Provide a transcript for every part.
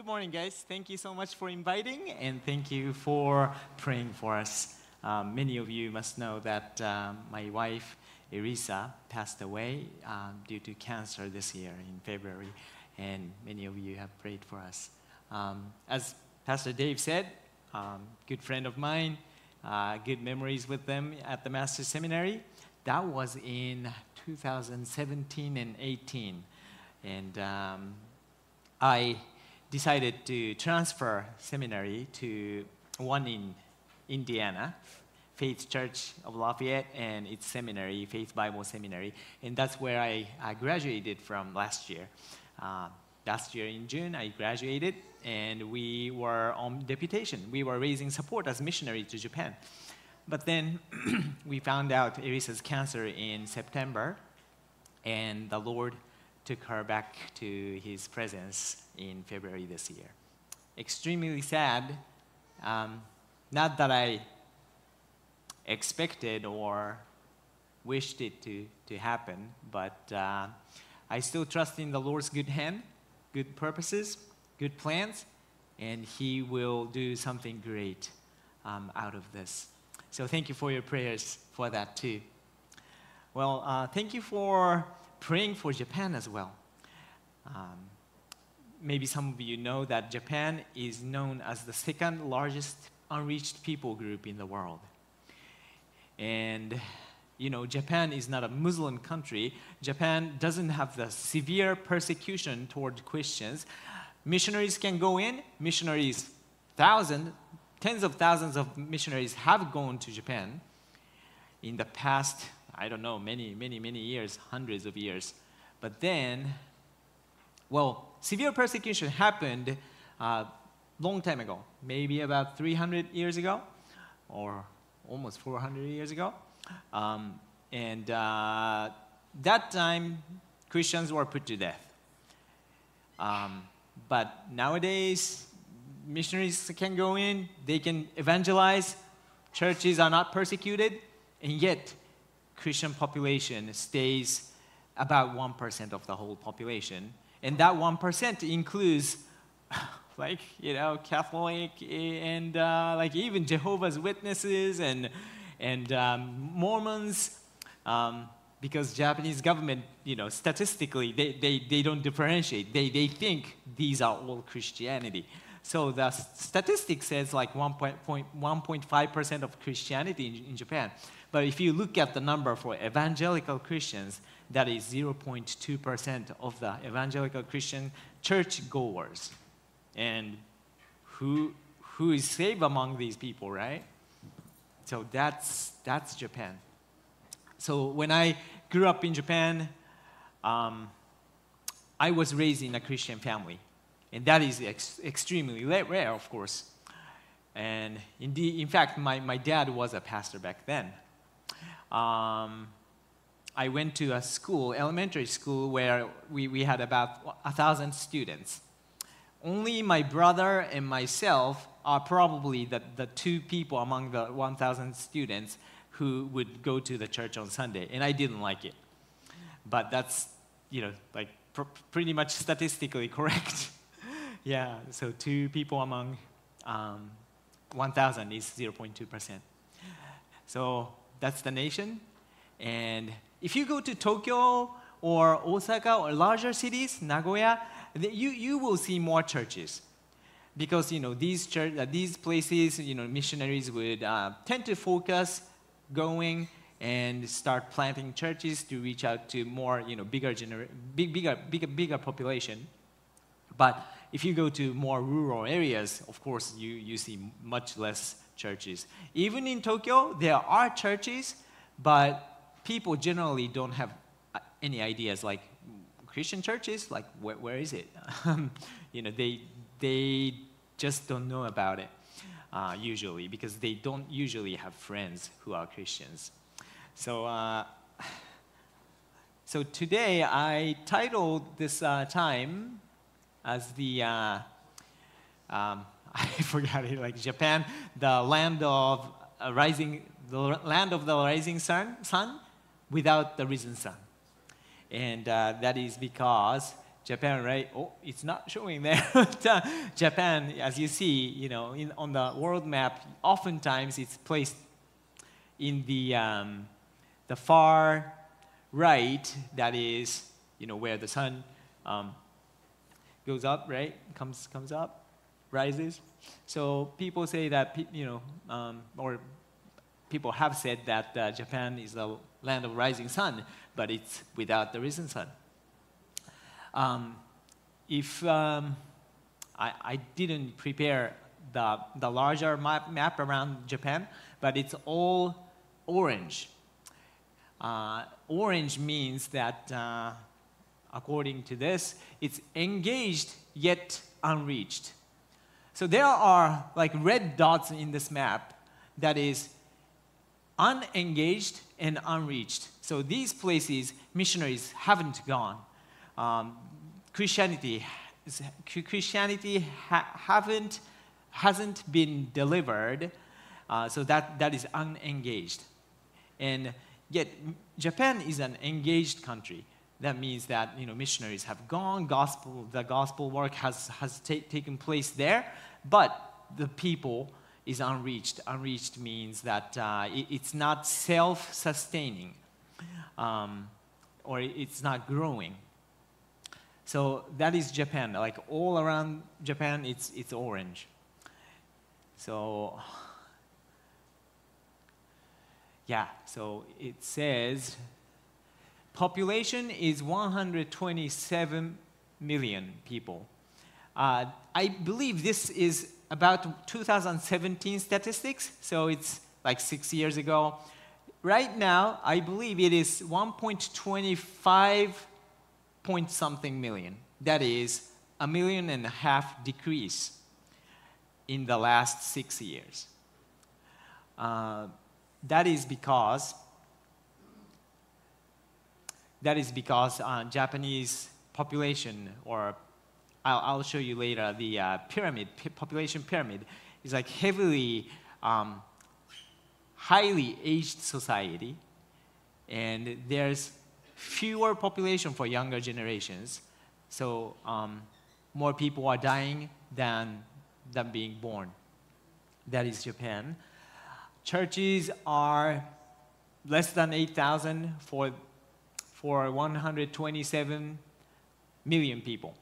Good morning, guys. Thank you so much for inviting, and thank you for praying for us. Many of you must know that my wife, Erisa, passed away due to cancer this year in February, and many of you have prayed for us. As Pastor Dave said, good friend of mine, good memories with them at the Master's Seminary. That was in 2017 and 18, and I decided to transfer seminary to one in Indiana, Faith Church of Lafayette, and its seminary, Faith Bible Seminary, and that's where I graduated from last year. Last year in June, I graduated, and we were on deputation. We were raising support as missionaries to Japan. But then we found out Erisa's cancer in September, and the Lord took her back to His presence in February this year. Extremely sad. Not that I expected or wished it to happen, but I still trust in the Lord's good hand, good purposes, good plans, and He will do something great out of this. So thank you for your prayers for that too. Well, thank you for praying for Japan as well. Maybe some of you know that Japan is known as the second largest unreached people group in the world. And, you know, Japan is not a Muslim country. Japan doesn't have the severe persecution toward Christians. Missionaries can go in. Missionaries, tens of thousands of missionaries have gone to Japan in the past, I don't know, many years, hundreds of years. But then, well, severe persecution happened long time ago, maybe about 300 years ago, or almost 400 years ago. That time, Christians were put to death. But nowadays, missionaries can go in, they can evangelize, churches are not persecuted, and yet Christian population stays about 1% of the whole population. And that 1% includes, like, you know, Catholic and like even Jehovah's Witnesses and Mormons, because Japanese government, you know, statistically, they don't differentiate. They think these are all Christianity. So the statistic says like 1.5% of Christianity in Japan. But if you look at the number for evangelical Christians, that is 0.2% of the evangelical Christian churchgoers. And who is saved among these people, right? So that's Japan. So when I grew up in Japan, I was raised in a Christian family. And that is extremely rare, of course. And in fact, my dad was a pastor back then. I went to a school, elementary school, where we had about 1,000 students. Only my brother and myself are probably the two people among the 1,000 students who would go to the church on Sunday. And I didn't like it. But that's, you know, like pretty much statistically correct. Yeah, so two people among 1,000 is 0.2%. So that's the nation. And if you go to Tokyo or Osaka or larger cities, Nagoya, you will see more churches. Because, you know, these places, you know, missionaries would tend to focus going and start planting churches to reach out to more, you know, bigger population. But if you go to more rural areas, of course, you see much less churches. Even in Tokyo, there are churches, but people generally don't have any ideas. Like Christian churches, like where is it? You know, they just don't know about it usually, because they don't usually have friends who are Christians. So. So today I titled this time as the, I forgot it, like Japan, the land of the rising sun without the risen sun. And that is because Japan, right? Oh, it's not showing there. Japan, as you see, on the world map, oftentimes it's placed in the far right. That is, where the sun goes up, right? Comes up, rises. So people say that, or people have said that Japan is the land of rising sun, but it's without the risen sun. I didn't prepare the larger map around Japan, but it's all orange. Orange means that, according to this, it's engaged yet unreached. So there are like red dots in this map that is unengaged and unreached. So these places, missionaries haven't gone. Christianity hasn't been delivered, so that is unengaged. And yet, Japan is an engaged country. That means that missionaries have gone, the gospel work has taken place there, but the people is unreached. Unreached means that it's not self-sustaining, or it's not growing. So that is Japan. Like all around Japan, it's orange. So yeah. So it says population is 127 million people. I believe this is about 2017 statistics. So it's like 6 years ago. Right now, I believe it is 1.25 point something million. That is a 1.5 million decrease in the last 6 years. That is because Japanese population, or I'll show you later the population pyramid, is like highly aged society, and there's fewer population for younger generations, so more people are dying than being born. That is Japan. Churches are less than 8,000 for 127 million people.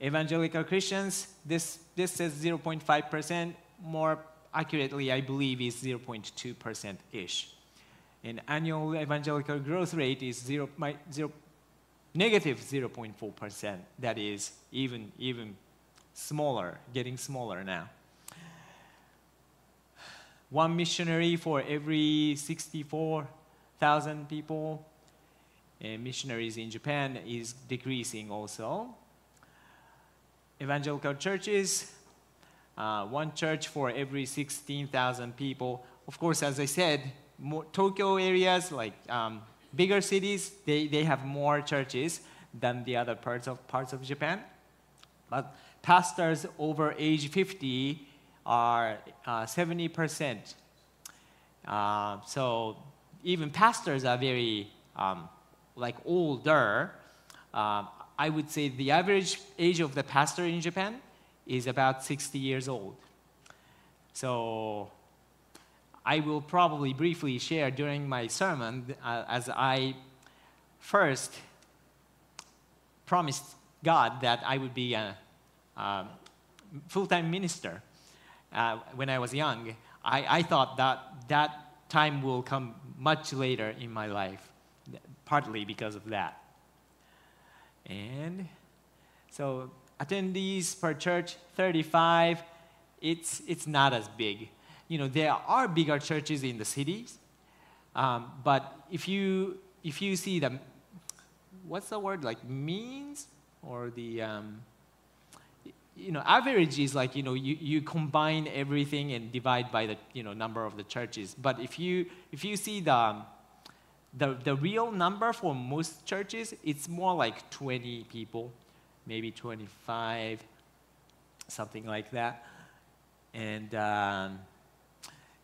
Evangelical Christians, this says 0.5%. More accurately, I believe, is 0.2%-ish. And annual evangelical growth rate is -0.4%. That is even smaller, getting smaller now. One missionary for every 64,000 people. And missionaries in Japan is decreasing also. Evangelical churches, one church for every 16,000 people. Of course, as I said, more Tokyo areas, like bigger cities, they have more churches than the other parts of Japan. But pastors over age 50 are 70%. So even pastors are very older. I would say the average age of the pastor in Japan is about 60 years old. So I will probably briefly share during my sermon, as I first promised God that I would be a full-time minister when I was young. I thought that time will come much later in my life, partly because of that. And so attendees per church, 35. It's not as big. There are bigger churches in the cities, but if you see the, what's the word, like means, or the average is like you combine everything and divide by the number of the churches. But if you see the real number for most churches, it's more like 20 people, maybe 25, something like that, and.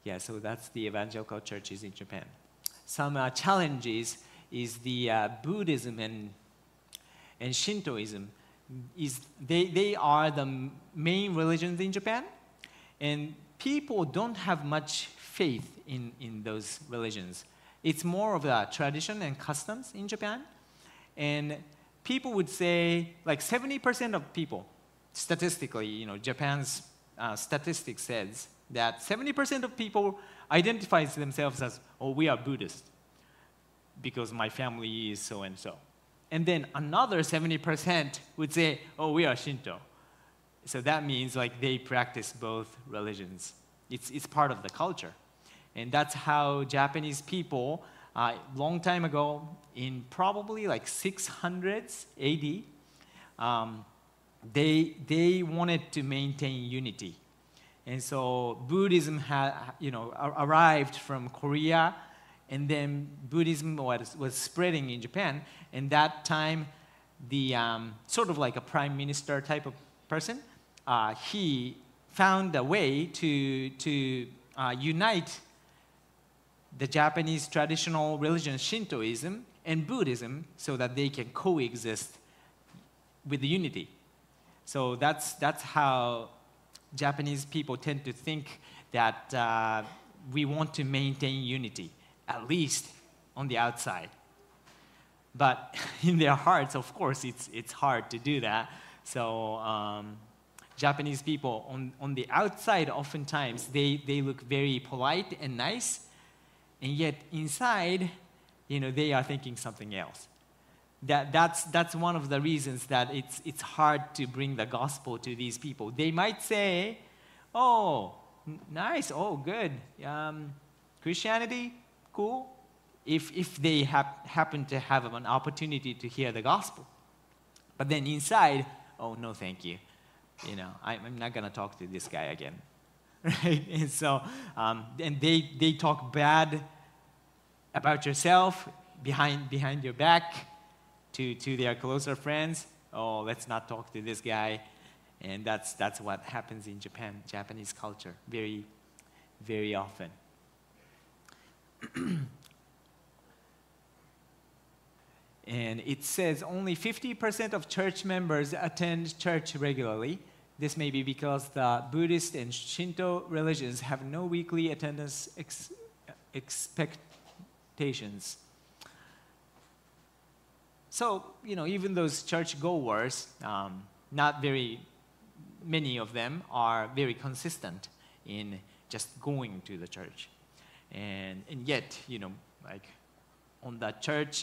Yeah, so that's the evangelical churches in Japan. Some challenges is the Buddhism and and Shintoism, is they are the main religions in Japan, and people don't have much faith in those religions. It's more of a tradition and customs in Japan, and people would say, like 70% of people, statistically, you know, Japan's statistics says that 70% of people identify themselves as, oh, we are Buddhist, because my family is so. And then another 70% would say, oh, we are Shinto. So that means like they practice both religions. It's part of the culture. And that's how Japanese people, long time ago, in probably like 600s AD, they wanted to maintain unity. And so Buddhism arrived from Korea, and then Buddhism was spreading in Japan. And that time, the sort of like a prime minister type of person, he found a way to unite the Japanese traditional religion, Shintoism, and Buddhism so that they can coexist with the unity. So that's how Japanese people tend to think, that we want to maintain unity, at least on the outside. But in their hearts, of course, it's hard to do that. So Japanese people, on the outside, oftentimes, they look very polite and nice, and yet inside, you know, they are thinking something else. That's one of the reasons that it's hard to bring the gospel to these people. They might say, oh, nice, oh, good, Christianity, cool, if they happen to have an opportunity to hear the gospel. But then inside, oh, no, thank you. You know, I'm not going to talk to this guy again. Right? And so, and they talk bad about yourself behind your back to their closer friends. Oh, let's not talk to this guy. And that's what happens in Japan, Japanese culture, very, very often. And it says only 50% of church members attend church regularly. This may be because the Buddhist and Shinto religions have no weekly attendance expectations. So, you know, even those churchgoers, not very many of them are very consistent in just going to the church. And yet, you know, like on the church,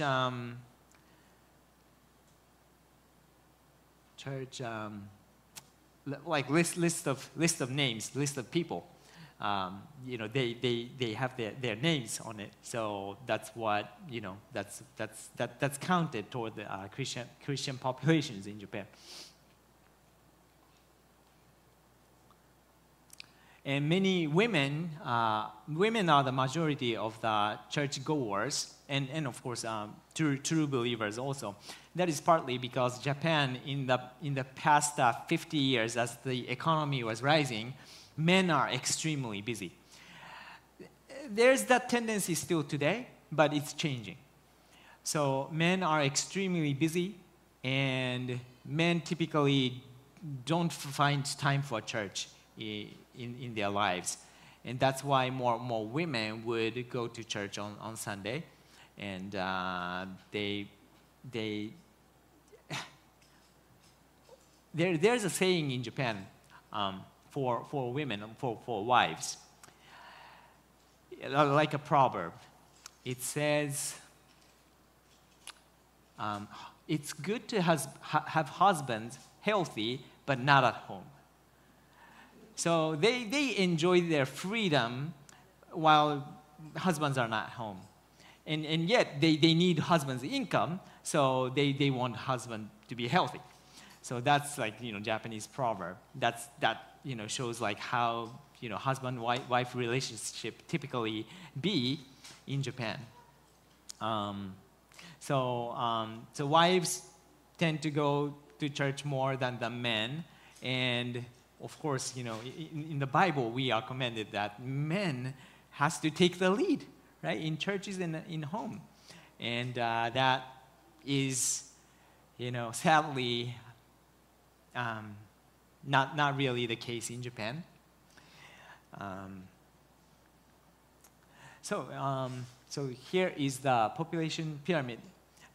like list of names, list of people, you know, they have their names on it. So that's what, you know, that's counted toward the Christian populations in Japan. And many women, women are the majority of the churchgoers, and of course, true believers also. That is partly because Japan, in the past 50 years, as the economy was rising, men are extremely busy. There's that tendency still today, but it's changing. So men are extremely busy, and men typically don't find time for church in their lives. And that's why more women would go to church on Sunday, and there's a saying in Japan for women, for wives, like a proverb. It says, it's good to have husbands healthy, but not at home. So they enjoy their freedom while husbands are not home. And yet, they need husband's income, so they want husband to be healthy. So that's like, you know, Japanese proverb. That, you know, shows like how, you know, husband-wife relationship typically be in Japan. So wives tend to go to church more than the men, and of course, you know, in the Bible, we are commanded that men has to take the lead, right, in churches and in home. And that is you know, sadly, not really the case in Japan. So here is the population pyramid.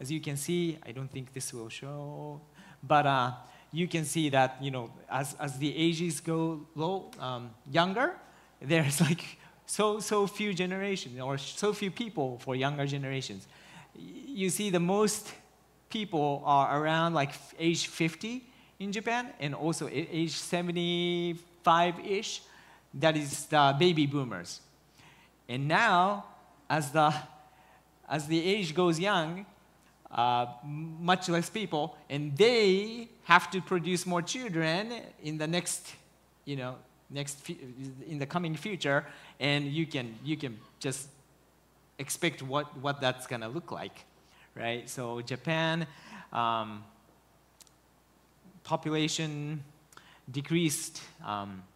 As you can see, I don't think this will show, but you can see that, you know, as the ages go low, younger, there's like so few generations or so few people for younger generations. You see the most people are around like age 50 in Japan and also age 75-ish. That is the baby boomers. And now, as the age goes young, much less people, and they have to produce more children in the next, you know, in the coming future, and you can just expect what that's gonna look like, right? So Japan, population decreased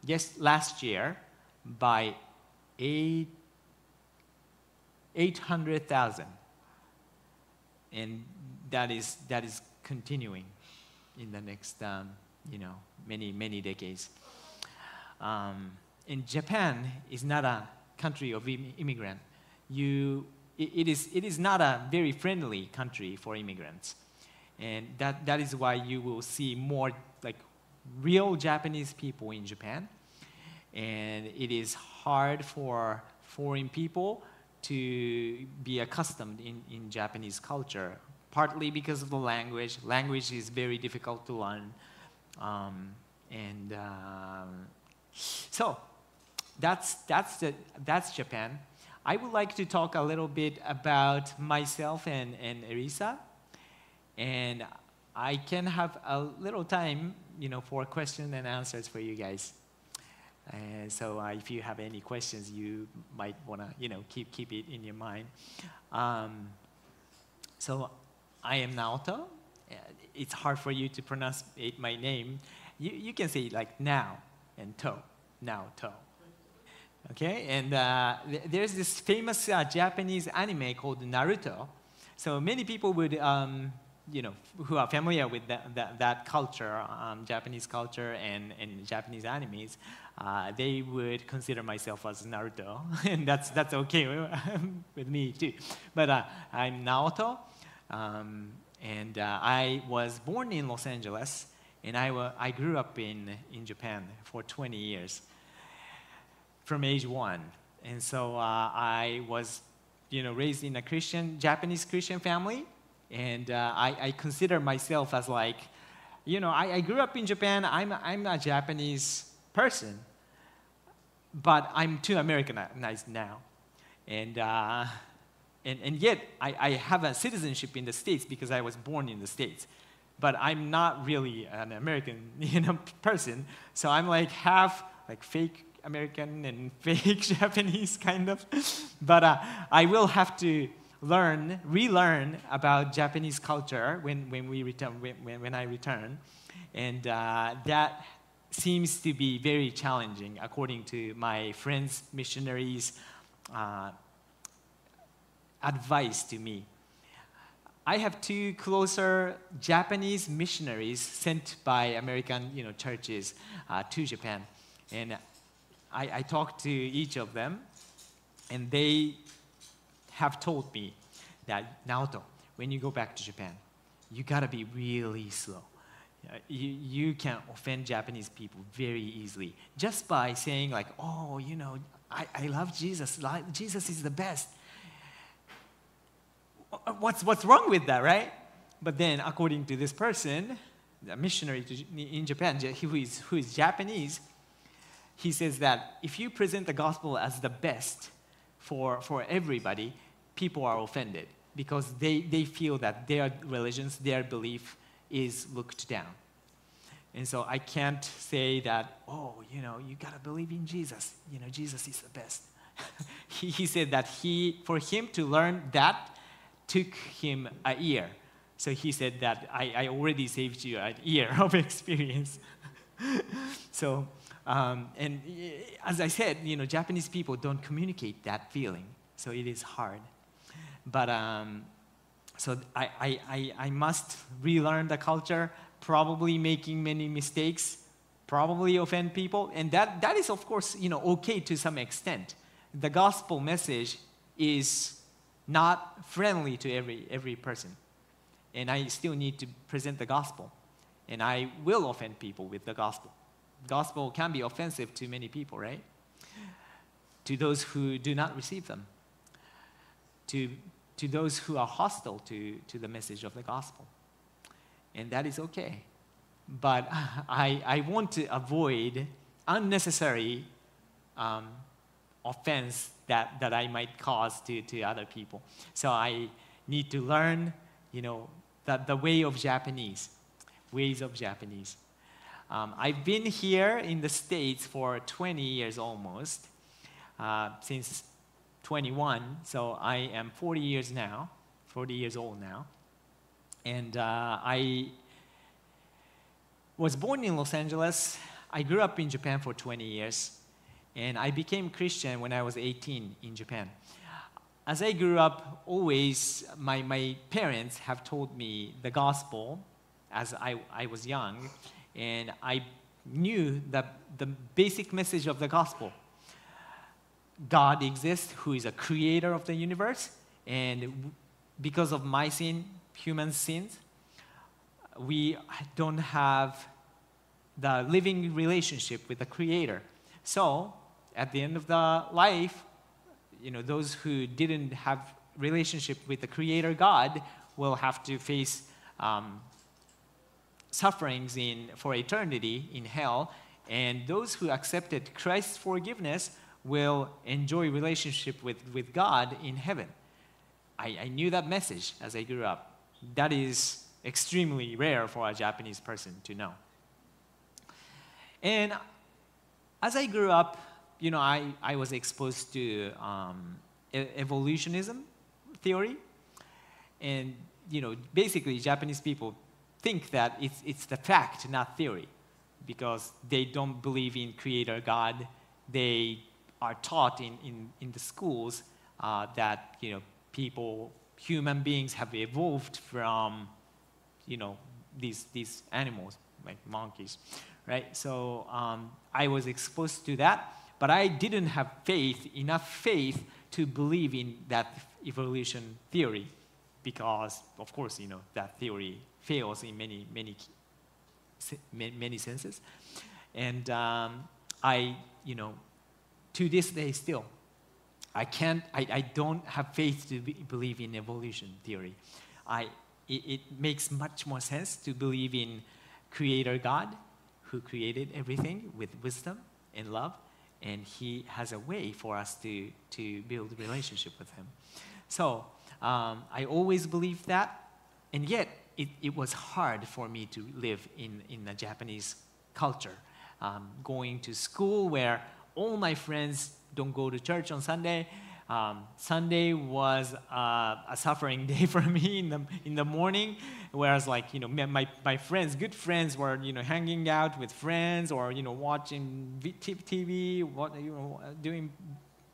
just last year by 800,000, and that is continuing in the next you know, many decades. And Japan is not a country of immigrants. It is not a very friendly country for immigrants, and that is why you will see more like real Japanese people in Japan, and it is hard for foreign people to be accustomed in Japanese culture, partly because of the language. Language is very difficult to learn, so that's Japan. I would like to talk a little bit about myself and Erisa, and I can have a little time, you know, for questions and answers for you guys. And so if you have any questions, you might want to, you know, keep it in your mind. So I am Naoto. It's hard for you to pronounce my name. You can say like now and to, now to. Okay, and there's this famous Japanese anime called Naruto. So many people would, you know, who are familiar with that culture, Japanese culture and Japanese animes, they would consider myself as Naruto, and that's okay with me too. But I'm Naoto, and I was born in Los Angeles, and I grew up in Japan for 20 years. From age 1, and so I was, you know, raised in a Japanese Christian family, and I consider myself as like, you know, I grew up in Japan. I'm a Japanese person, but I'm too Americanized now, and yet I have a citizenship in the States because I was born in the States, but I'm not really an American, you know, person. So I'm like half like fake American and fake Japanese, kind of. But I will have to relearn about Japanese culture when I return. And that seems to be very challenging, according to my friends, missionaries' advice to me. I have two closer Japanese missionaries sent by American, you know, churches to Japan. And I talked to each of them, and they have told me that, Naoto, when you go back to Japan, you gotta be really slow. You can offend Japanese people very easily just by saying like, oh, you know, I love Jesus. Jesus is the best. What's wrong with that, right? But then, according to this person, a missionary in Japan, who is Japanese, he says that if you present the gospel as the best for everybody, people are offended because they feel that their religions, their belief is looked down. And so I can't say that, oh, you know, you gotta believe in Jesus. You know, Jesus is the best. He said that for him to learn that took him a year. So he said that I already saved you a year of experience. So. And as I said, you know, Japanese people don't communicate that feeling, so it is hard. But So I must relearn the culture, probably making many mistakes, probably offend people, and that is, of course, okay to some extent. The gospel message is not friendly to every person, and I still need to present the gospel, and I will offend people with the gospel. Gospel can be offensive to many people, right? To those who do not receive them, to those who are hostile to the message of the gospel. And that is okay. But I want to avoid unnecessary offense that I might cause to other people. So I need to learn, the way of Japanese, I've been here in the States for 20 years almost, since 21, so I am 40 years old now. And I was born in Los Angeles. I grew up in Japan for 20 years, and I became Christian when I was 18 in Japan. As I grew up, always my parents have told me the gospel as I was young, and I knew the basic message of the gospel. God exists, who is a creator of the universe, and because of my sin, human sins, we don't have the living relationship with the creator. So at the end of the life, those who didn't have relationship with the creator God will have to face sufferings for eternity in hell, and those who accepted Christ's forgiveness will enjoy relationship with God in heaven. I knew that message as I grew up. That is extremely rare for a Japanese person to know. And as I grew up, I was exposed to evolutionism theory. And, basically Japanese people think that it's the fact, not theory, because they don't believe in creator God. They are taught in the schools that human beings have evolved from these animals like monkeys, right? So I was exposed to that, but I didn't have enough faith to believe in that evolution theory, because of course that theory fails in many senses, and I to this day still, I don't have faith to believe in evolution theory. It makes much more sense to believe in Creator God, who created everything with wisdom and love, and He has a way for us to build relationship with Him. So I always believed that, and yet it was hard for me to live in the Japanese culture. Going to school where all my friends don't go to church on Sunday. Sunday was a suffering day for me in the morning, whereas my friends, good friends, were hanging out with friends or watching TV, doing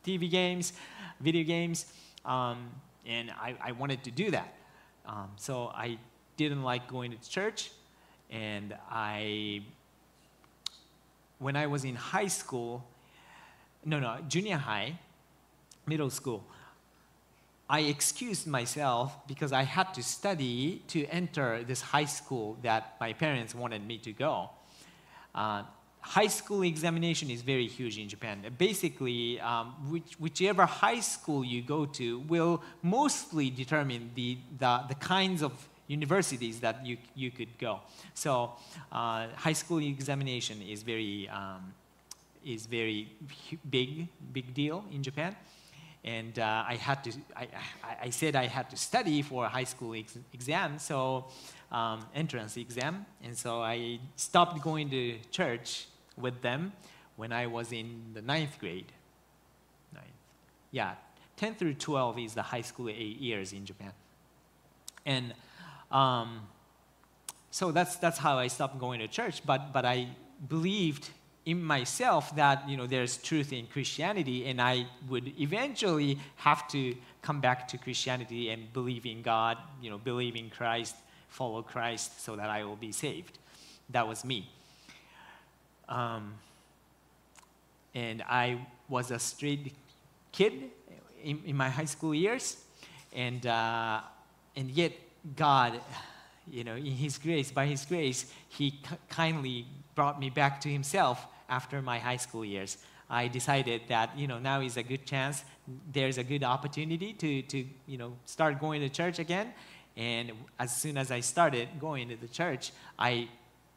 TV games, video games, and I wanted to do that. So I didn't like going to church, and when I was in high school. Junior high, middle school, I excused myself because I had to study to enter this high school that my parents wanted me to go. High school examination is very huge in Japan. Basically, whichever high school you go to will mostly determine the kinds of universities that you could go. So high school examination is very big deal in Japan, and I said I had to study for a high school exam, so entrance exam, and so I stopped going to church with them when I was in the ninth grade. Yeah, 10 through 12 is the high school years in Japan, and so that's how I stopped going to church. But I believed in myself that, you know, there's truth in Christianity, and I would eventually have to come back to Christianity and believe in God, you know, believe in Christ, follow Christ so that I will be saved. That was me. And I was a straight kid in my high school years, and yet God, you know, in His grace, by His grace, He kindly brought me back to Himself after my high school years. I decided that, you know, now is a good chance. There's a good opportunity to you know, start going to church again. And as soon as I started going to the church, I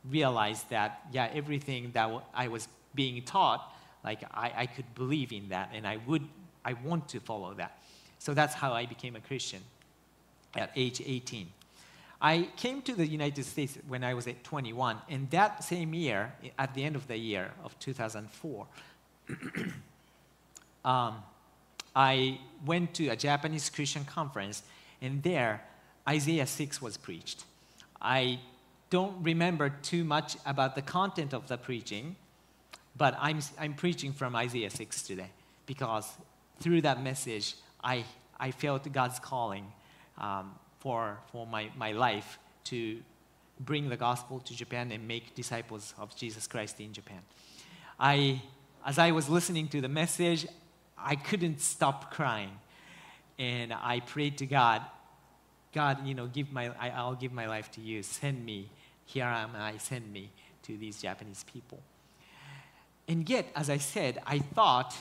realized that, yeah, everything that I was being taught, like, I could believe in that, and I want to follow that. So that's how I became a Christian at age 18. I came to the United States when I was at 21, and that same year, at the end of the year of 2004, I went to a Japanese Christian conference, and there, Isaiah 6 was preached. I don't remember too much about the content of the preaching, but I'm preaching from Isaiah 6 today, because through that message, I felt God's calling for my life to bring the gospel to Japan and make disciples of Jesus Christ in Japan. As I was listening to the message, I couldn't stop crying. And I prayed to God, God, you know, I'll give my life to you. Send me. Here am I. Send me to these Japanese people. And yet, as I said, I thought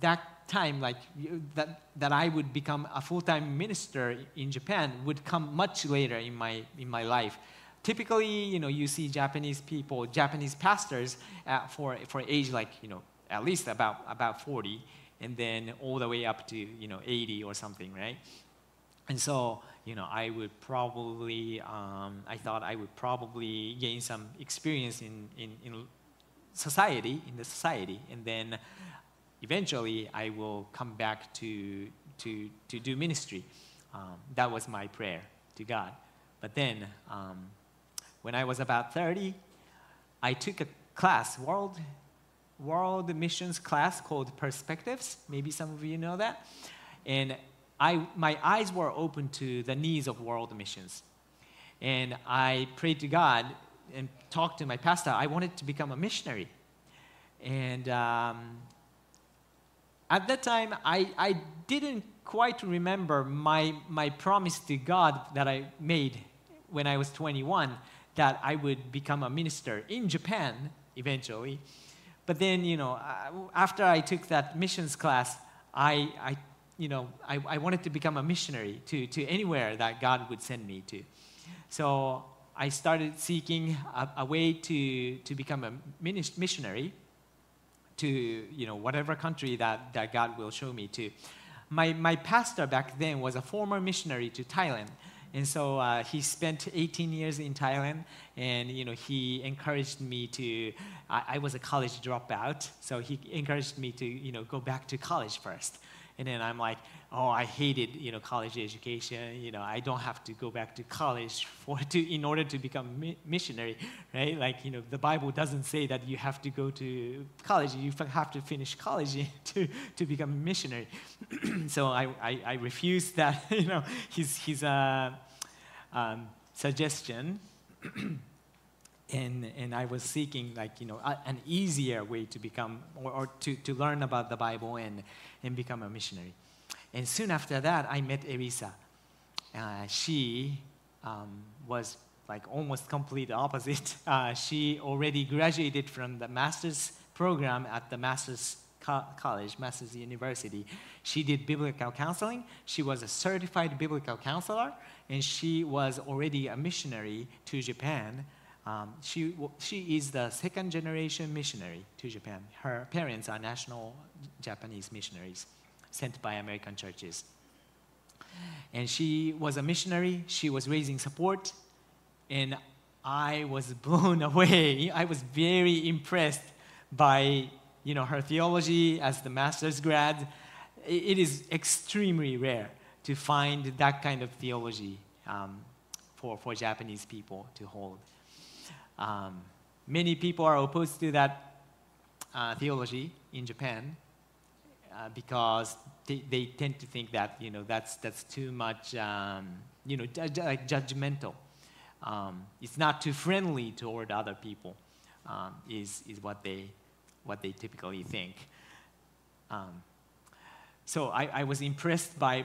that time, like, that I would become a full-time minister in Japan would come much later in my life. Typically, you know, you see Japanese people, Japanese pastors for age, like, you know, at least about 40, and then all the way up to, you know, 80 or something, right? And so, you know, I would probably, I thought I would probably gain some experience in society, and then eventually I will come back to do ministry. That was my prayer to God. But then, when I was about 30, I took a class, world missions class called Perspectives. Maybe some of you know that. And my eyes were open to the needs of world missions. And I prayed to God and talked to my pastor. I wanted to become a missionary. And at that time, I didn't quite remember my promise to God that I made when I was 21, that I would become a minister in Japan eventually. But then, you know, after I took that missions class, I wanted to become a missionary to anywhere that God would send me to. So I started seeking a way to become a missionary to, you know, whatever country that God will show me to. My pastor back then was a former missionary to Thailand. And so he spent 18 years in Thailand, and, you know, he encouraged me to, I was a college dropout, so he encouraged me to, you know, go back to college first. And then I'm like, oh, I hated, you know, college education. You know, I don't have to go back to college in order to become a missionary, right? Like, you know, the Bible doesn't say that you have to go to college. You have to finish college to become a missionary. So I refused that, you know, his suggestion. And I was seeking, like, you know, an easier way to become or to learn about the Bible and become a missionary. And soon after that, I met Erisa. She was like almost complete opposite. She already graduated from the master's program at the master's college, Master's University. She did biblical counseling. She was a certified biblical counselor, and she was already a missionary to Japan. She is the second-generation missionary to Japan. Her parents are national Japanese missionaries sent by American churches. And she was a missionary. She was raising support. And I was blown away. I was very impressed by, you know, her theology as the master's grad. It is extremely rare to find that kind of theology for Japanese people to hold. Many people are opposed to that theology in Japan because they tend to think that, you know, that's too much, you know, judgmental. It's not too friendly toward other people, is what they typically think. So I was impressed by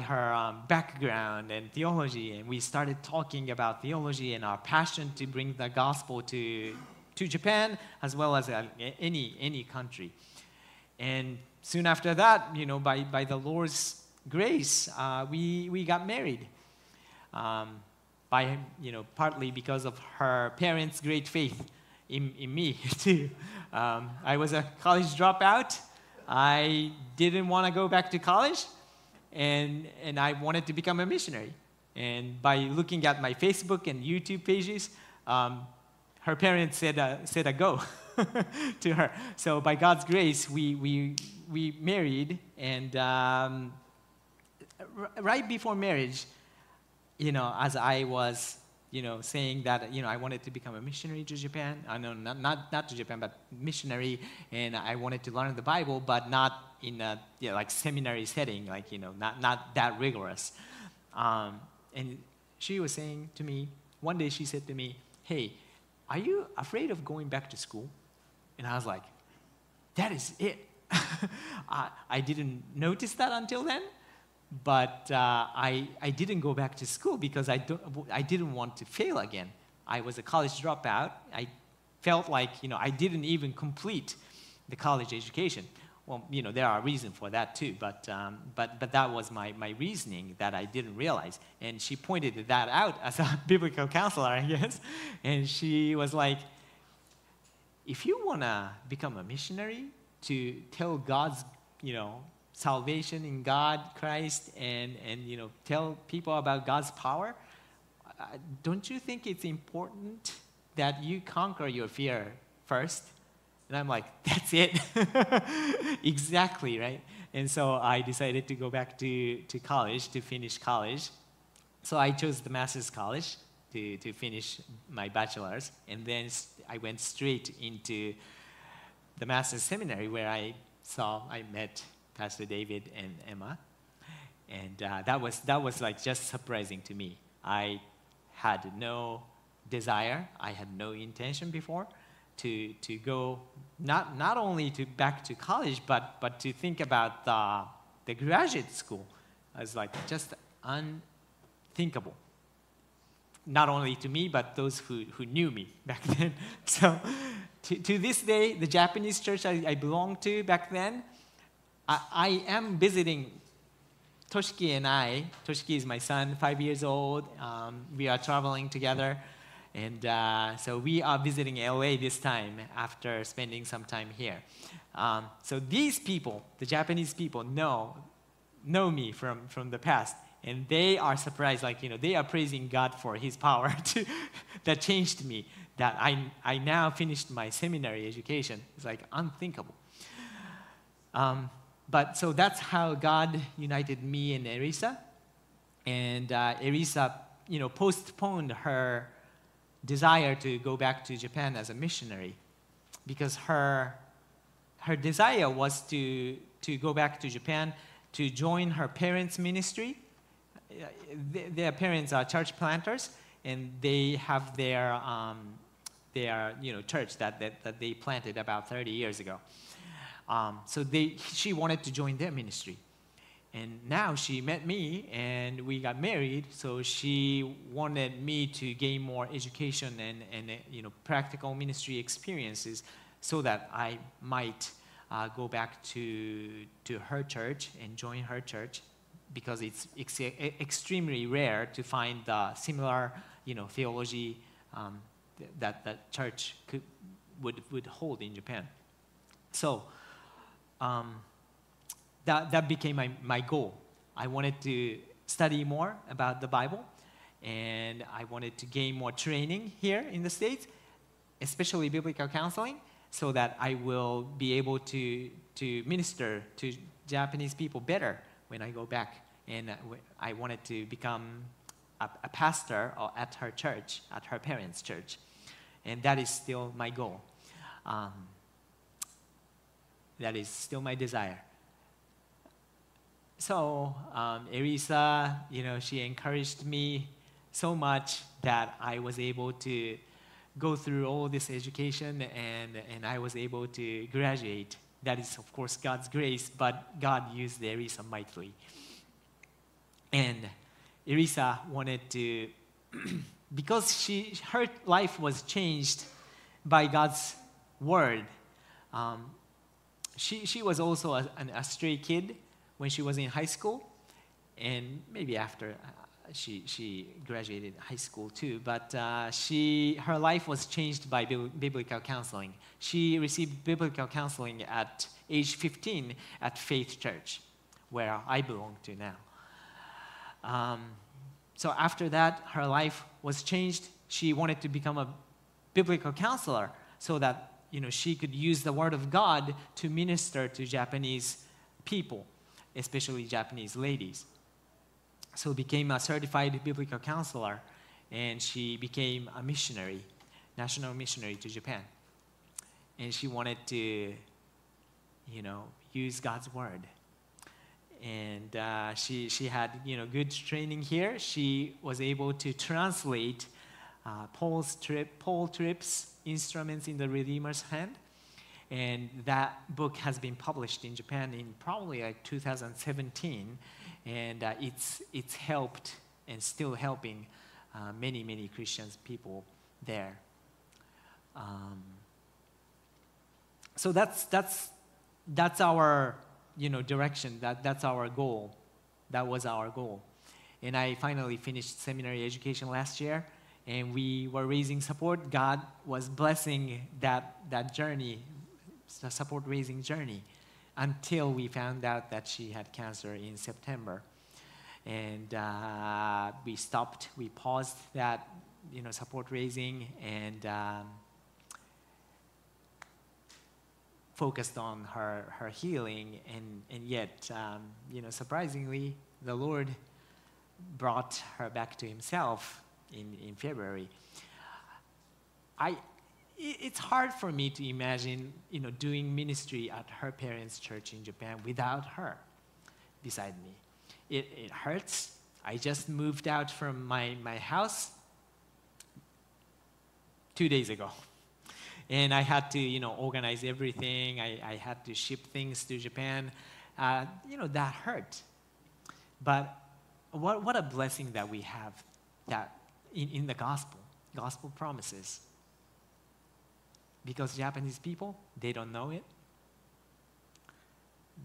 her background and theology, and we started talking about theology and our passion to bring the gospel to Japan as well as any country. And soon after that, you know, by the Lord's grace, we got married. By, you know, partly because of her parents' great faith in me too. I was a college dropout. I didn't want to go back to college, and I wanted to become a missionary. And by looking at my Facebook and YouTube pages, her parents said go to her. So by God's grace, we married, and right before marriage, you know, as I was, you know, saying that, you know, I wanted to become a missionary to Japan. No, not to Japan, but missionary, and I wanted to learn the Bible, but not in a, you know, like seminary setting, like, you know, not that rigorous. And she was saying to me, one day she said to me, "Hey, are you afraid of going back to school?" And I was like, that is it. I didn't notice that until then. But I didn't go back to school because I didn't want to fail again. I was a college dropout. I felt like, you know, I didn't even complete the college education. Well, you know, there are reasons for that too, but that was my reasoning that I didn't realize. And she pointed that out as a biblical counselor, I guess. And she was like, if you want to become a missionary to tell God's, you know, salvation in God, Christ, and you know, tell people about God's power, don't you think it's important that you conquer your fear first? And I'm like, that's it. Exactly, right? And so I decided to go back to college, to finish college. So I chose the Master's College to finish my bachelor's, and then I went straight into the Master's Seminary where I met Pastor David and Emma, and that was like just surprising to me. I had no desire, I had no intention before to go not only to back to college, but to think about the graduate school. It was like just unthinkable. Not only to me, but those who knew me back then. So to this day, the Japanese church I belonged to back then, I am visiting Toshiki and I. Toshiki is my son, 5 years old. We are traveling together. And so we are visiting LA this time after spending some time here. So these people, the Japanese people, know me from the past. And they are surprised, like, you know, they are praising God for his power that changed me, that I now finished my seminary education. It's like unthinkable. But so that's how God united me and Erisa. And Erisa, you know, postponed her desire to go back to Japan as a missionary because her desire was to go back to Japan to join her parents' ministry. Their parents are church planters, and they have their you know, church that they planted about 30 years ago. So she wanted to join their ministry. And now she met me, and we got married, so she wanted me to gain more education and you know, practical ministry experiences so that I might go back to her church and join her church, because it's extremely rare to find the similar, you know, theology that church would hold in Japan. So that became my goal. I wanted to study more about the Bible, and I wanted to gain more training here in the States, especially biblical counseling, so that I will be able to minister to Japanese people better when I go back. And I wanted to become a pastor at her church, at her parents' church. And that is still my goal. That is still my desire. So Erisa, she encouraged me so much that I was able to go through all this education, and I was able to graduate. That is, of course, God's grace, but God used Erisa mightily. And Erisa wanted to, because her life was changed by God's word. She was also a stray kid when she was in high school, and maybe after she graduated high school too, but her life was changed by biblical counseling. She received biblical counseling at age 15 at Faith Church, where I belong to now. So after that, her life was changed. She wanted to become a biblical counselor so that she could use the Word of God to minister to Japanese people, especially Japanese ladies. So became a certified biblical counselor, and she became a missionary, national missionary to Japan. And she wanted to, use God's Word. And she had, good training here. She was able to translate Paul Tripp's Instruments in the Redeemer's Hand. And that book has been published in Japan in probably like 2017. And it's helped and still helping many, many Christian people there. So that's our direction. That's our goal. That was our goal. And I finally finished seminary education last year, and we were raising support. God was blessing that journey, the support raising journey, until we found out that she had cancer in September. And we paused that, support raising, and focused on her healing. And yet, surprisingly, the Lord brought her back to Himself in February. It's hard for me to imagine, doing ministry at her parents' church in Japan without her beside me. It hurts. I just moved out from my house 2 days ago. And I had to, organize everything. I had to ship things to Japan. That hurt. But what a blessing that we have that in the gospel promises. Because Japanese people, they don't know it.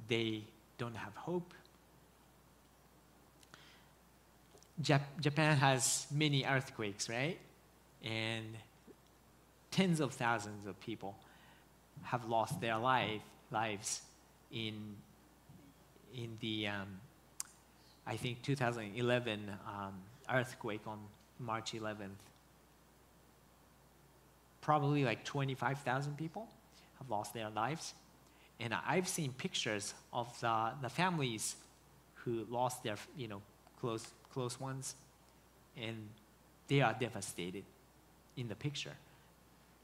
They don't have hope. Japan has many earthquakes, right? And tens of thousands of people have lost their lives in the, I think, 2011 earthquake on March 11th. Probably like 25,000 people have lost their lives. And I've seen pictures of the families who lost their close ones, and they are devastated in the picture.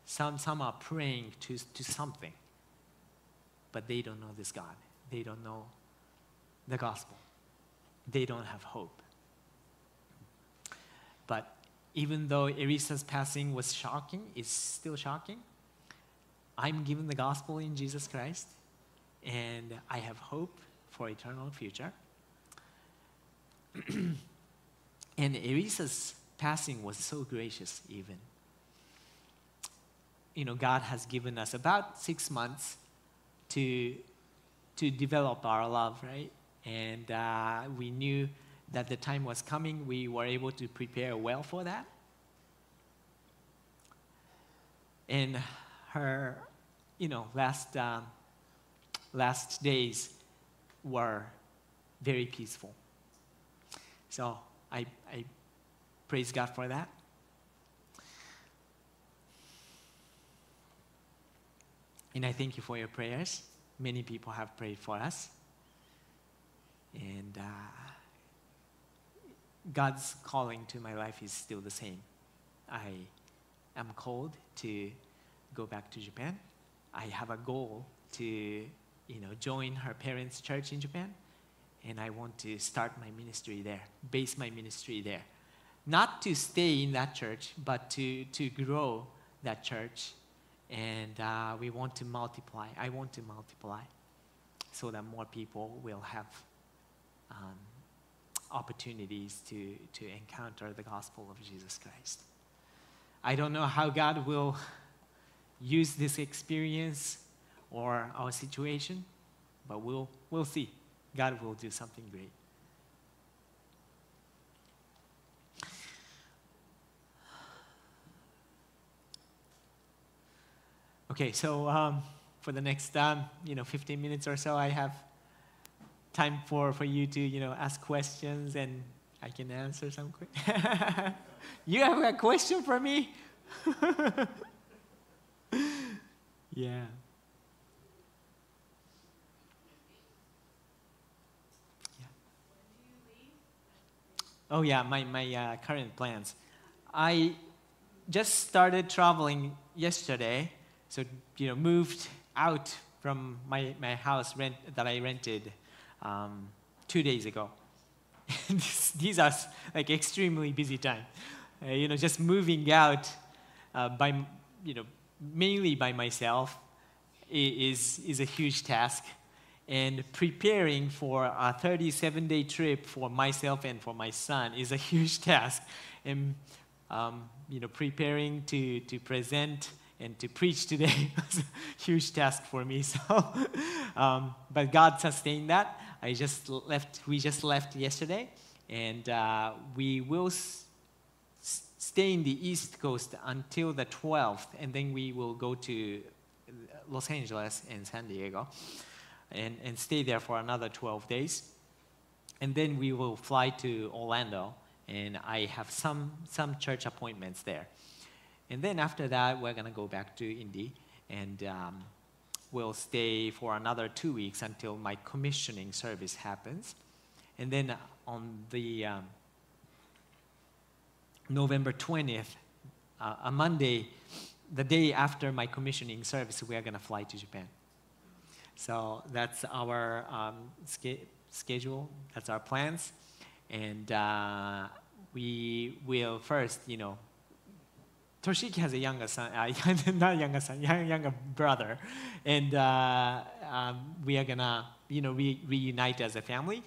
Some are praying to something, but they don't know this God. They don't know the gospel. They don't have hope. But even though Erisa's passing was shocking, it's still shocking, I'm given the gospel in Jesus Christ, and I have hope for eternal future. And Erisa's passing was so gracious even. God has given us about 6 months to develop our love, right? And we knew that the time was coming. We were able to prepare well for that. And her, last days were very peaceful. So I praise God for that. And I thank you for your prayers. Many people have prayed for us. And God's calling to my life is still the same. I am called to go back to Japan. I have a goal to join her parents' church in Japan, and I want to start my ministry there, base my ministry there. Not to stay in that church, but to grow that church, and we want to multiply. I want to multiply so that more people will have opportunities to encounter the gospel of Jesus Christ. I don't know how God will use this experience or our situation, but we'll see. God will do something great. Okay, so for the next 15 minutes or so, I have time for you to ask questions, and I can answer some quick. You have a question for me? Yeah. Oh yeah, my current plans. I just started traveling yesterday, so moved out from my house that I rented 2 days ago. These are like extremely busy time, just moving out by mainly by myself is a huge task. And preparing for a 37-day trip for myself and for my son is a huge task. And preparing to present and to preach today was a huge task for me. So, but God sustained that. We just left yesterday, and we will stay in the East Coast until the 12th, and then we will go to Los Angeles and San Diego. And stay there for another 12 days. And then we will fly to Orlando, and I have some church appointments there. And then after that, we're going to go back to Indy, and we'll stay for another 2 weeks until my commissioning service happens. And then on the November 20th, a Monday, the day after my commissioning service, we are going to fly to Japan. So that's our schedule, that's our plans. And we will first, Toshiki has a younger son, not younger son, younger brother. And we are gonna, reunite as a family.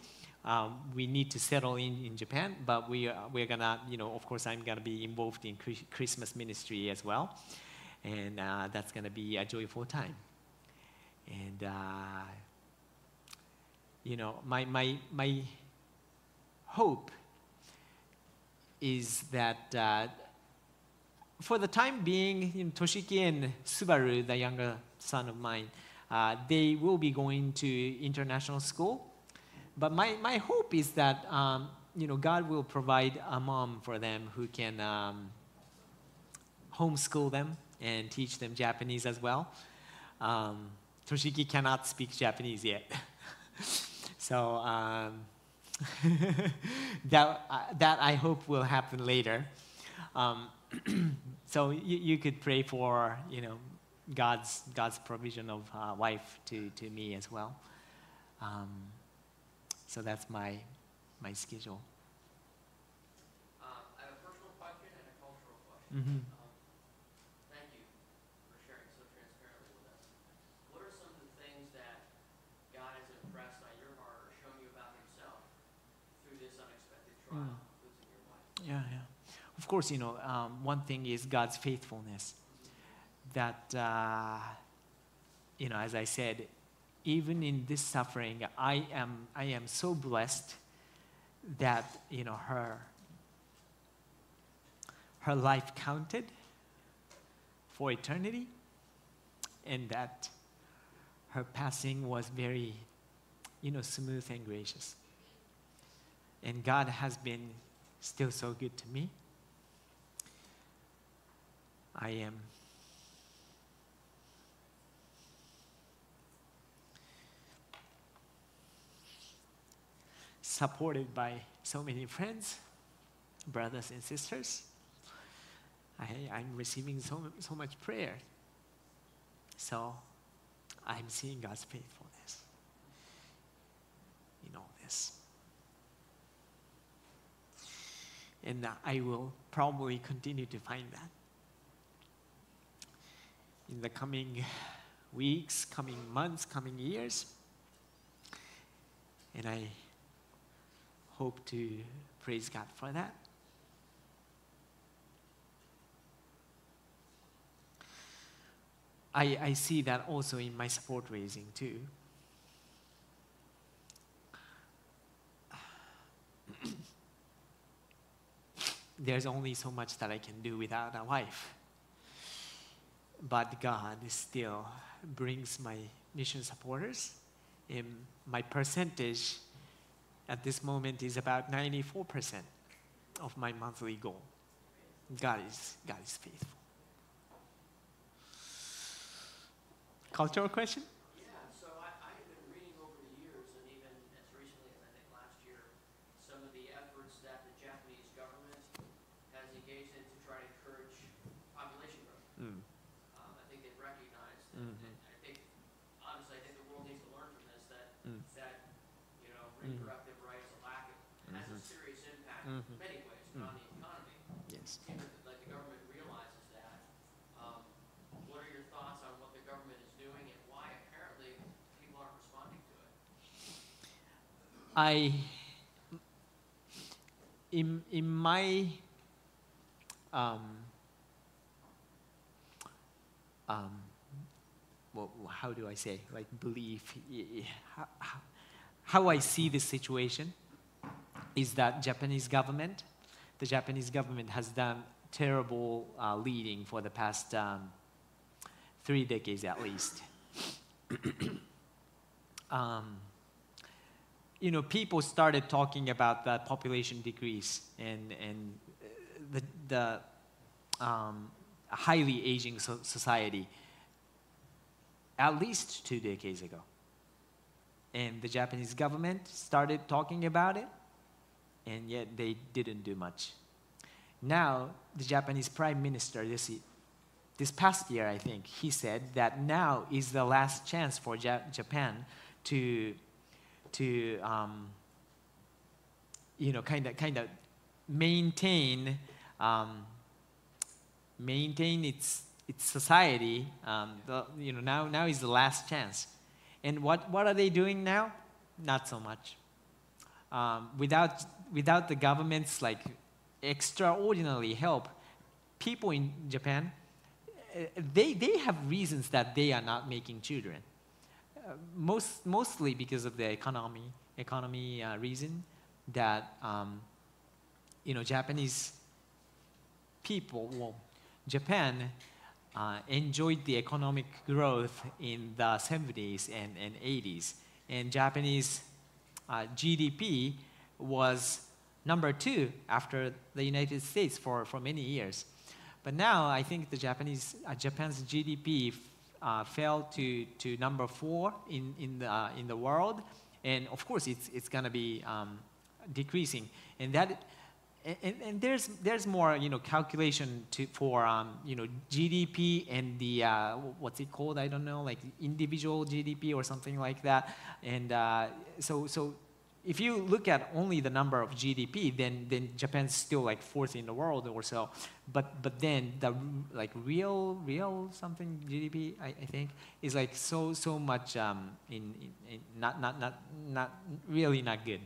We need to settle in Japan, but we're gonna, of course I'm gonna be involved in Christmas ministry as well. And that's gonna be a joyful time. And my hope is that for the time being, Toshiki and Subaru, the younger son of mine, they will be going to international school. But my hope is that God will provide a mom for them who can homeschool them and teach them Japanese as well. Toshiki cannot speak Japanese yet, so that I hope will happen later. So you could pray for God's provision of a wife to me as well. So that's my schedule. I have a personal question and a cultural question. Mm-hmm. Of course, one thing is God's faithfulness. That, as I said, even in this suffering, I am so blessed that, her life counted for eternity, and that her passing was very, smooth and gracious. And God has been still so good to me. I am supported by so many friends, brothers and sisters. I'm receiving so much prayer. So I'm seeing God's faithfulness. in all this. And I will probably continue to find that in the coming weeks, coming months, coming years. And I hope to praise God for that. I see that also in my support raising too. There's only so much that I can do without a wife. But God still brings my mission supporters. And my percentage at this moment is about 94% of my monthly goal. God is faithful. Cultural question? Yeah, so I have been reading over the years, and even as recently as I think last year, some of the efforts that the Japanese government has engaged in to try to encourage population growth. I think they've recognized, and I think, honestly, I think the world needs to learn from this, that, that you know, reproductive rights are lacking. It has a serious impact in many ways, but on the economy. Yes. In my well, how do I say, like, belief, how I see this situation is that the Japanese government has done terrible leading for the past 3 decades at least. You know, people started talking about that population decrease and the highly aging society at least 2 decades ago. And the Japanese government started talking about it, and yet they didn't do much. Now, the Japanese prime minister, this past year, I think, he said that now is the last chance for Japan to you know, kind of maintain its society. You know, now is the last chance. And what are they doing now? Not so much. Without the government's like extraordinary help, people in Japan, they have reasons that they are not making children. Mostly because of the economy reason that you know, Japanese people, well, Japan enjoyed the economic growth in the 70s and 80s, and Japanese GDP was number 2 after the United States for many years. But now I think the Japan's GDP fell to number 4 in the world, and of course it's going to be decreasing. And that and there's more, you know, calculation for you know, GDP and the what's it called? I don't know, like individual GDP or something like that. And so if you look at only the number of GDP, then Japan's still like 4th in the world or so. But then the like real something GDP, I think, is like so much in not really good.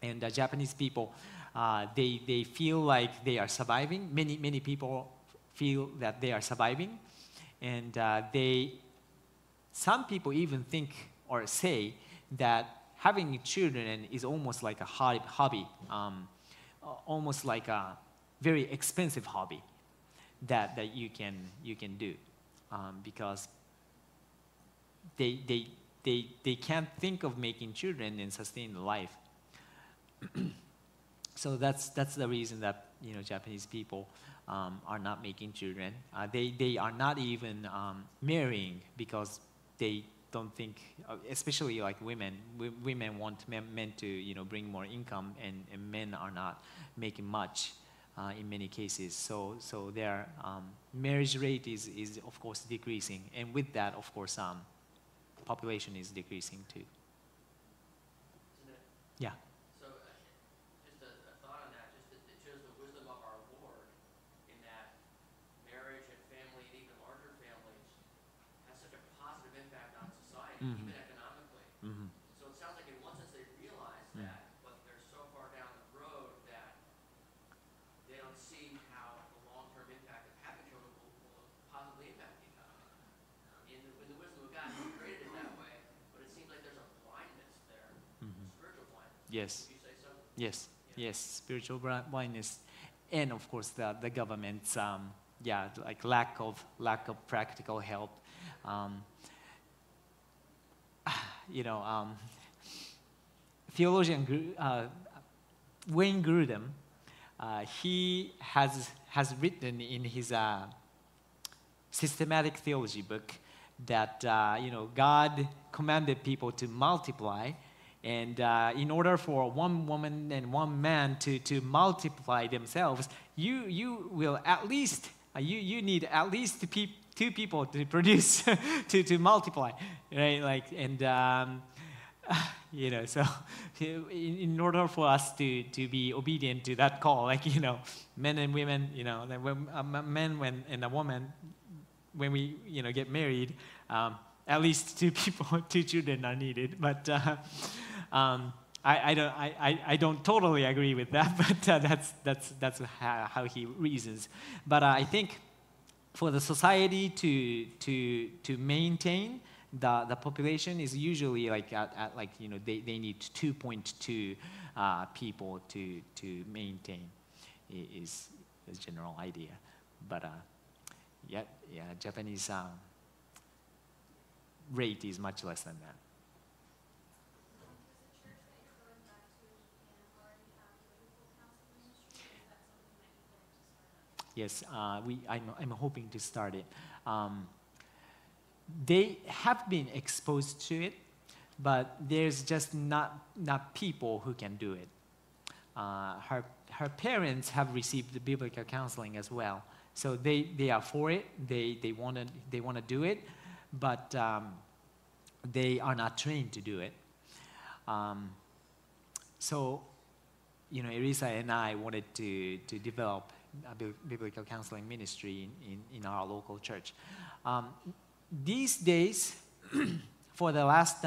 And Japanese people, they feel like they are surviving. Many people feel that they are surviving, and some people even think or say that having children is almost like a hobby, almost like a very expensive hobby that you can do, because they can't think of making children and sustain life. So that's the reason that, you know, Japanese people are not making children. They are not even marrying because they don't think, especially like women want men to, you know, bring more income, and men are not making much in many cases. So their marriage rate is of course decreasing, and with that, of course, population is decreasing too. Yeah. So just a thought on that, just that it shows the wisdom of our Lord in that marriage and family and even larger families has such a positive impact on society, even economically. So it sounds like in one sense they realize that, but they're so far down the road that they don't see how the long-term impact of having children will positively impact the economy. In the wisdom of God, He created it that way, but it seems like there's a blindness there, spiritual blindness. Yes. Would you say so? Yes. Yeah. Yes. Spiritual blindness, and of course the government's like lack of practical help. Theologian Wayne Grudem, he has written in his systematic theology book that God commanded people to multiply, and in order for one woman and one man to multiply themselves, you need at least two people to produce to multiply, right? So in order for us to be obedient to that call, men and women, a man and a woman, when we get married, at least two people, two children are needed. But I don't totally agree with that, but that's how he reasons. But I think for the society to maintain the population is usually they need 2.2 people to maintain, is the general idea. But Japanese rate is much less than that. Yes, I'm hoping to start it. They have been exposed to it, but there's just not people who can do it. Her parents have received the biblical counseling as well, so they are for it. They want to do it, but they are not trained to do it. Erisa and I wanted to develop a biblical counseling ministry in our local church. These days, for the last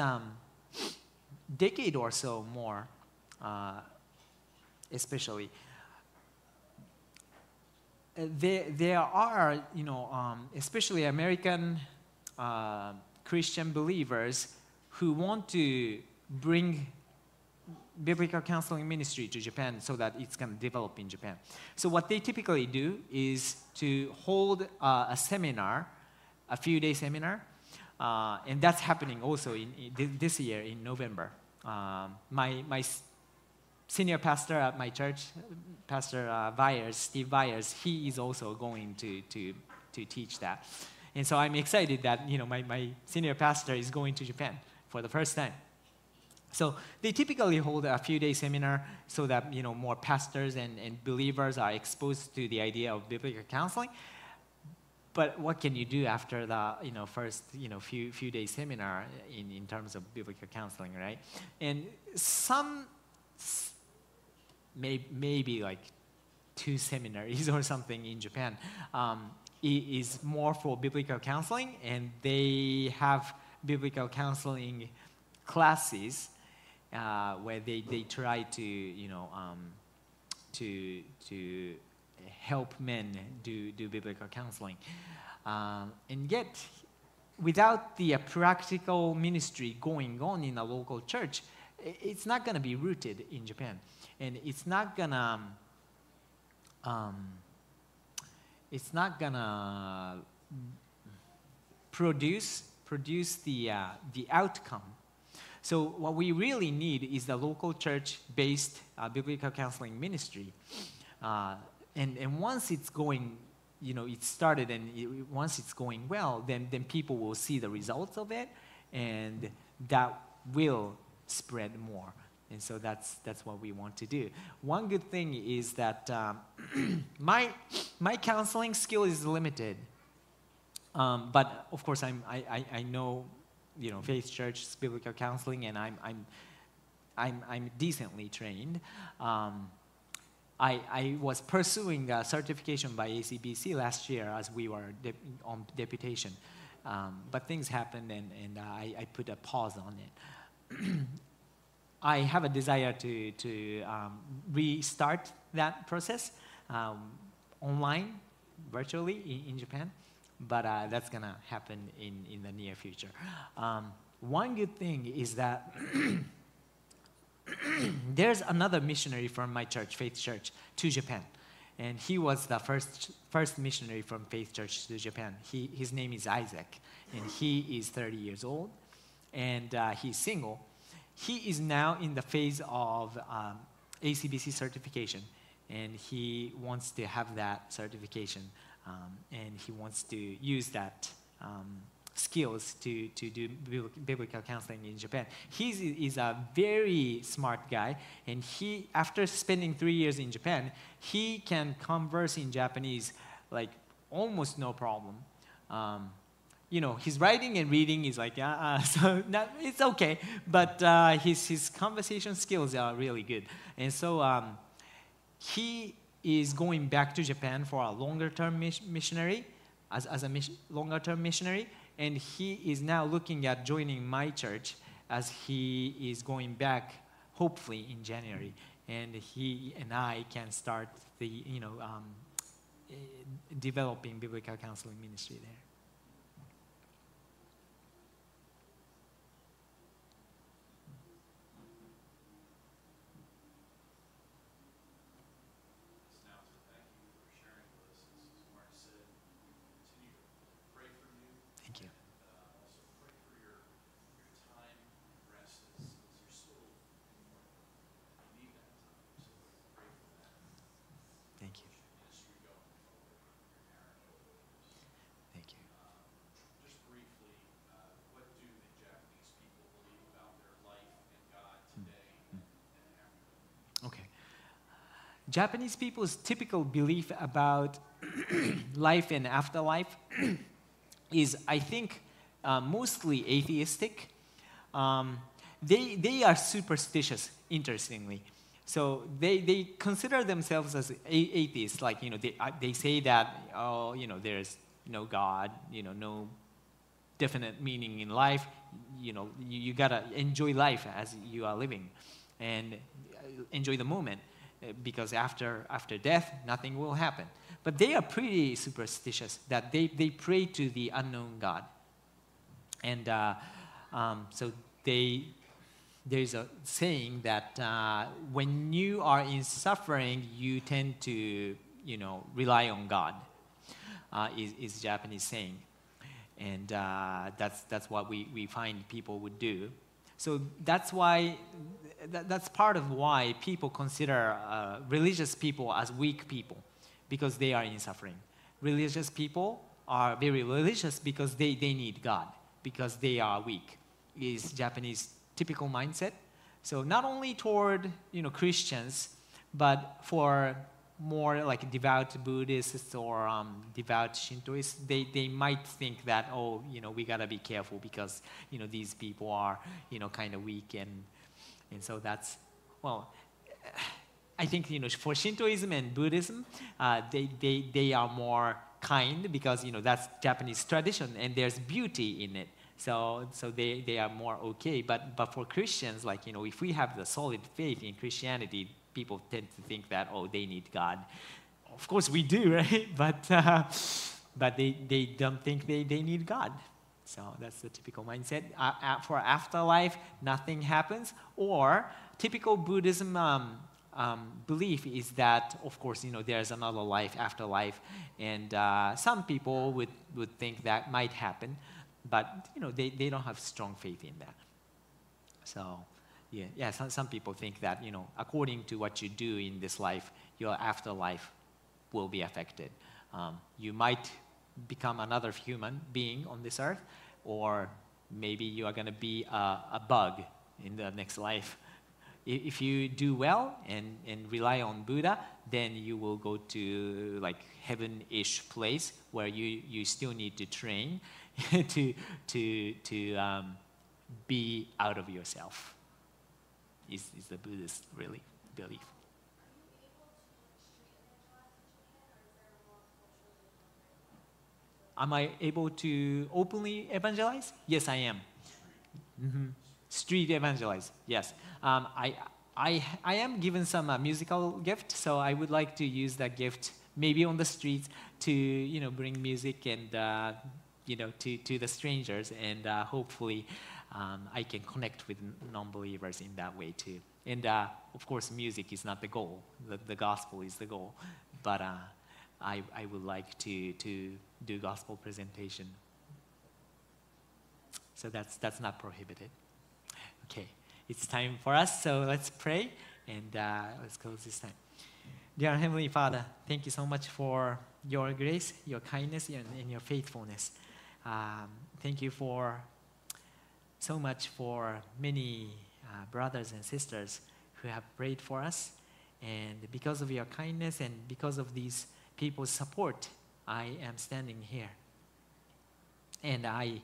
decade or so more, especially, there are, especially American Christian believers who want to bring biblical counseling ministry to Japan so that it's going to develop in Japan. So what they typically do is to hold a seminar, a few-day seminar, and that's happening also in this year in November. My senior pastor at my church, Pastor Byers, Steve Byers, he is also going to teach that. And so I'm excited that my senior pastor is going to Japan for the first time. So they typically hold a few-day seminar so that more pastors and believers are exposed to the idea of biblical counseling. But what can you do after the first few-day seminar in terms of biblical counseling, right? And some maybe like two seminaries or something in Japan is more for biblical counseling, and they have biblical counseling classes where they try to to help men do biblical counseling, and yet without the practical ministry going on in a local church, it's not going to be rooted in Japan, and it's not gonna produce the outcome. So what we really need is the local church-based biblical counseling ministry. And once it's going, it's started, and once it's going well, then people will see the results of it, and that will spread more. And so that's what we want to do. One good thing is that my counseling skill is limited, but of course I know Faith Church's biblical counseling, and I'm I'm decently trained. I was pursuing a certification by ACBC last year as we were on deputation. But things happened, and I put a pause on it. I have a desire to restart that process online, virtually, in Japan. But that's going to happen in the near future. One good thing is that there's another missionary from my church, Faith Church, to Japan. And he was the first missionary from Faith Church to Japan. His name is Isaac, and he is 30 years old, and he's single. He is now in the phase of ACBC certification, and he wants to have that certification, and he wants to use that skills to do biblical counseling in Japan. He is a very smart guy, and he, after spending 3 years in Japan, he can converse in Japanese like almost no problem. You know, his writing and reading is like, so it's okay, but his conversation skills are really good. And so he is going back to Japan for a longer-term missionary, as a longer-term missionary, and he is now looking at joining my church as he is going back, hopefully in January, and he and I can start the developing biblical counseling ministry there. Japanese people's typical belief about life and afterlife is, I think, mostly atheistic. They are superstitious, interestingly. So they consider themselves as atheists. Like, you know, they say that, oh, you know, there's no God, you know, no definite meaning in life. You know, you gotta enjoy life as you are living and enjoy the moment, because after death, nothing will happen. But they are pretty superstitious, that they pray to the unknown God. And so there's a saying that when you are in suffering, you tend to, you know, rely on God, is Japanese saying. And that's what we find people would do. So that's why, that's part of why people consider religious people as weak people, because they are in suffering. Religious people are very religious because they need God, because they are weak, is Japanese typical mindset. So not only toward, you know, Christians, but for more like devout Buddhists or devout Shintoists, they might think that, oh, you know, we gotta be careful because, you know, these people are, you know, kind of weak, and so that's, well, I think, you know, for Shintoism and Buddhism, they are more kind because, you know, that's Japanese tradition and there's beauty in it. So they are more okay. But for Christians, like, you know, if we have the solid faith in Christianity, people tend to think that, oh, they need God. Of course we do, right? But they don't think they need God. So that's the typical mindset. For afterlife, nothing happens. Or typical Buddhism belief is that, of course, you know, there's another life, afterlife. And some people would think that might happen. But, you know, they don't have strong faith in that. So, yeah, some people think that, you know, according to what you do in this life, your afterlife will be affected. You might become another human being on this earth, or maybe you are going to be a bug in the next life. If you do well and rely on Buddha, then you will go to like heaven-ish place where you still need to train to be out of yourself is the Buddhist really belief. Am I able to openly evangelize? Yes, I am. Mm-hmm. Street evangelize, yes. I am given some musical gift, so I would like to use that gift maybe on the streets to bring music and to the strangers, and hopefully I can connect with non-believers in that way too. And of course, music is not the goal; the gospel is the goal. But I would like to do gospel presentation. So that's not prohibited. Okay, it's time for us. So let's pray and let's close this time. Dear Heavenly Father, thank you so much for your grace, your kindness, and your faithfulness. Thank you for so much for many brothers and sisters who have prayed for us. And because of your kindness and because of these people's support, I am standing here. And I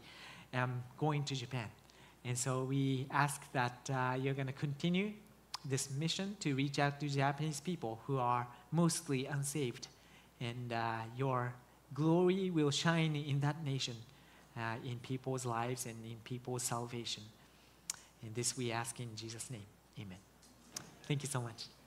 am going to Japan. And so we ask that you're going to continue this mission to reach out to Japanese people who are mostly unsaved, and your glory will shine in that nation, in people's lives and in people's salvation. And this we ask in Jesus' name. Amen. Thank you so much.